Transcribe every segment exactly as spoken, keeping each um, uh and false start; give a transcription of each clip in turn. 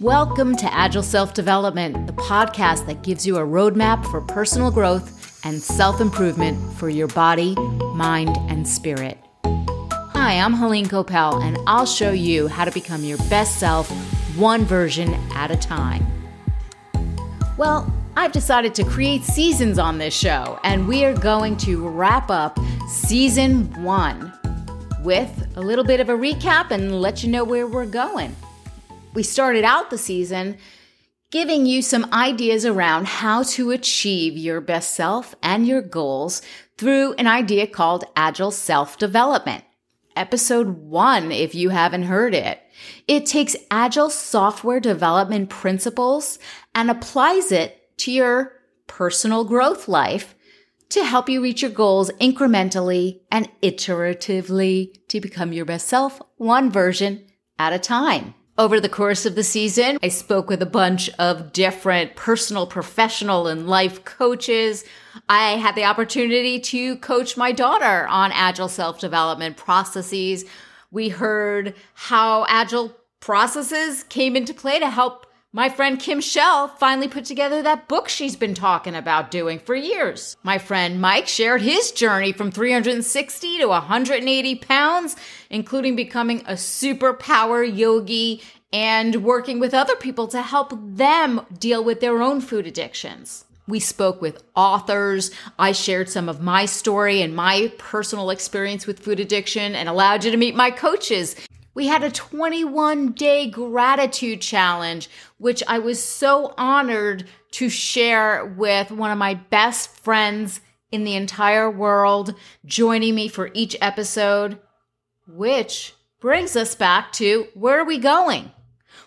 Welcome to Agile Self-Development, the podcast that gives you a roadmap for personal growth and self-improvement for your body, mind, and spirit. Hi, I'm Helene Coppel, and I'll show you how to become your best self, one version at a time. Well, I've decided to create seasons on this show, and we are going to wrap up season one with a little bit of a recap and let you know where we're going. We started out the season giving you some ideas around how to achieve your best self and your goals through an idea called Agile Self-Development. Episode one, if you haven't heard it. It takes Agile software development principles and applies it to your personal growth life to help you reach your goals incrementally and iteratively to become your best self, one version at a time. Over the course of the season, I spoke with a bunch of different personal, professional, and life coaches. I had the opportunity to coach my daughter on Agile self-development processes. We heard how Agile processes came into play to help my friend Kim Shell finally put together that book she's been talking about doing for years. My friend Mike shared his journey from three hundred sixty to one hundred eighty pounds, including becoming a superpower yogi and working with other people to help them deal with their own food addictions. We spoke with authors. I shared some of my story and my personal experience with food addiction and allowed you to meet my coaches. We had a twenty-one day gratitude challenge, which I was so honored to share with one of my best friends in the entire world, joining me for each episode, which brings us back to where are we going?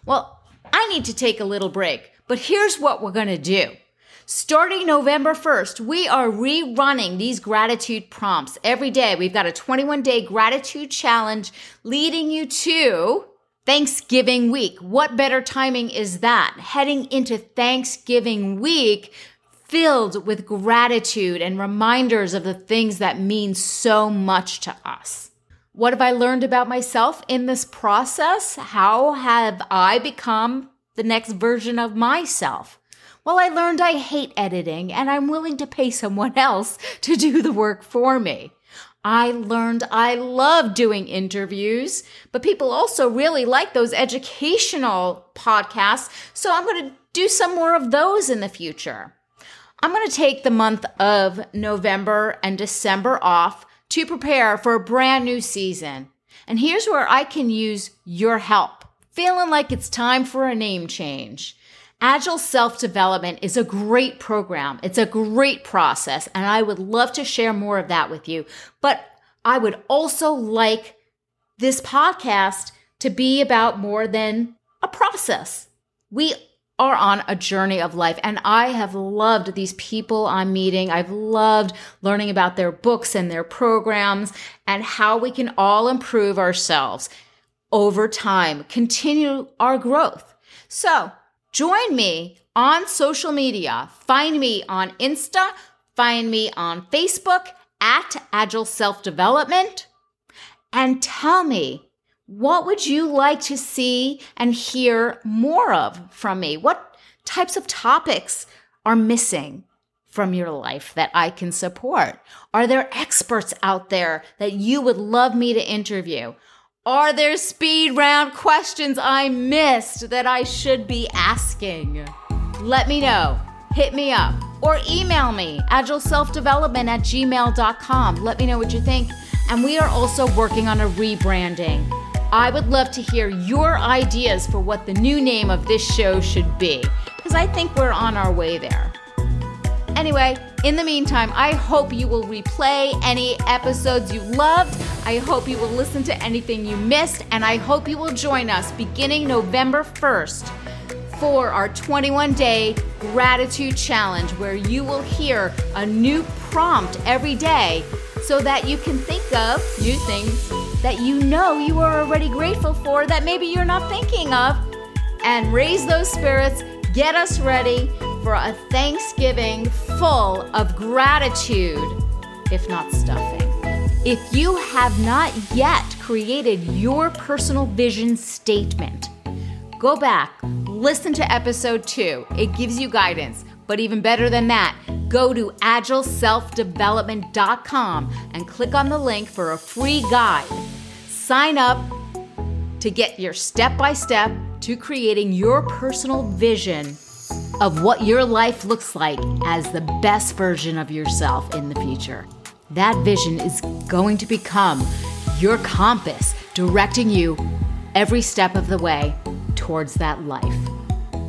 Well, I need to take a little break, but here's what we're going to do. Starting November first, we are rerunning these gratitude prompts every day. We've got a twenty-one day gratitude challenge leading you to Thanksgiving week. What better timing is that? Heading into Thanksgiving week filled with gratitude and reminders of the things that mean so much to us. What have I learned about myself in this process? How have I become the next version of myself? Well, I learned I hate editing and I'm willing to pay someone else to do the work for me. I learned I love doing interviews, but people also really like those educational podcasts, so I'm going to do some more of those in the future. I'm going to take the month of November and December off to prepare for a brand new season. And here's where I can use your help. Feeling like it's time for a name change. Agile Self-Development is a great program. It's a great process, and I would love to share more of that with you. But I would also like this podcast to be about more than a process. We are on a journey of life, and I have loved these people I'm meeting. I've loved learning about their books and their programs and how we can all improve ourselves over time, continue our growth. So, join me on social media. Find me on Insta. Find me on Facebook at Agile Self-Development. And tell me, what would you like to see and hear more of from me? What types of topics are missing from your life that I can support? Are there experts out there that you would love me to interview? Are there speed round questions I missed that I should be asking? Let me know. Hit me up or email me, agileselfdevelopment at gmail dot com. Let me know what you think. And we are also working on a rebranding. I would love to hear your ideas for what the new name of this show should be, because I think we're on our way there. Anyway, in the meantime, I hope you will replay any episodes you loved. I hope you will listen to anything you missed. And I hope you will join us beginning November first for our twenty-one day gratitude challenge, where you will hear a new prompt every day so that you can think of new things that you know you are already grateful for that maybe you're not thinking of, and raise those spirits, get us ready for a Thanksgiving full of gratitude, if not stuffing. If you have not yet created your personal vision statement, go back, listen to episode two. It gives you guidance. But even better than that, go to agile self development dot com and click on the link for a free guide. Sign up to get your step-by-step to creating your personal vision of what your life looks like as the best version of yourself in the future. That vision is going to become your compass, directing you every step of the way towards that life.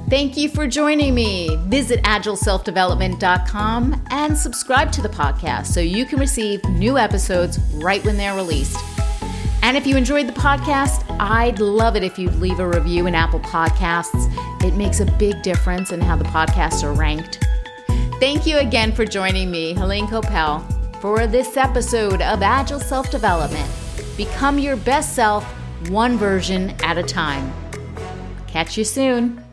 Thank you for joining me. Visit agile self development dot com and subscribe to the podcast so you can receive new episodes right when they're released. And if you enjoyed the podcast, I'd love it if you'd leave a review in Apple Podcasts. It makes a big difference in how the podcasts are ranked. Thank you again for joining me, Helene Coppel, for this episode of Agile Self-Development. Become your best self, one version at a time. Catch you soon.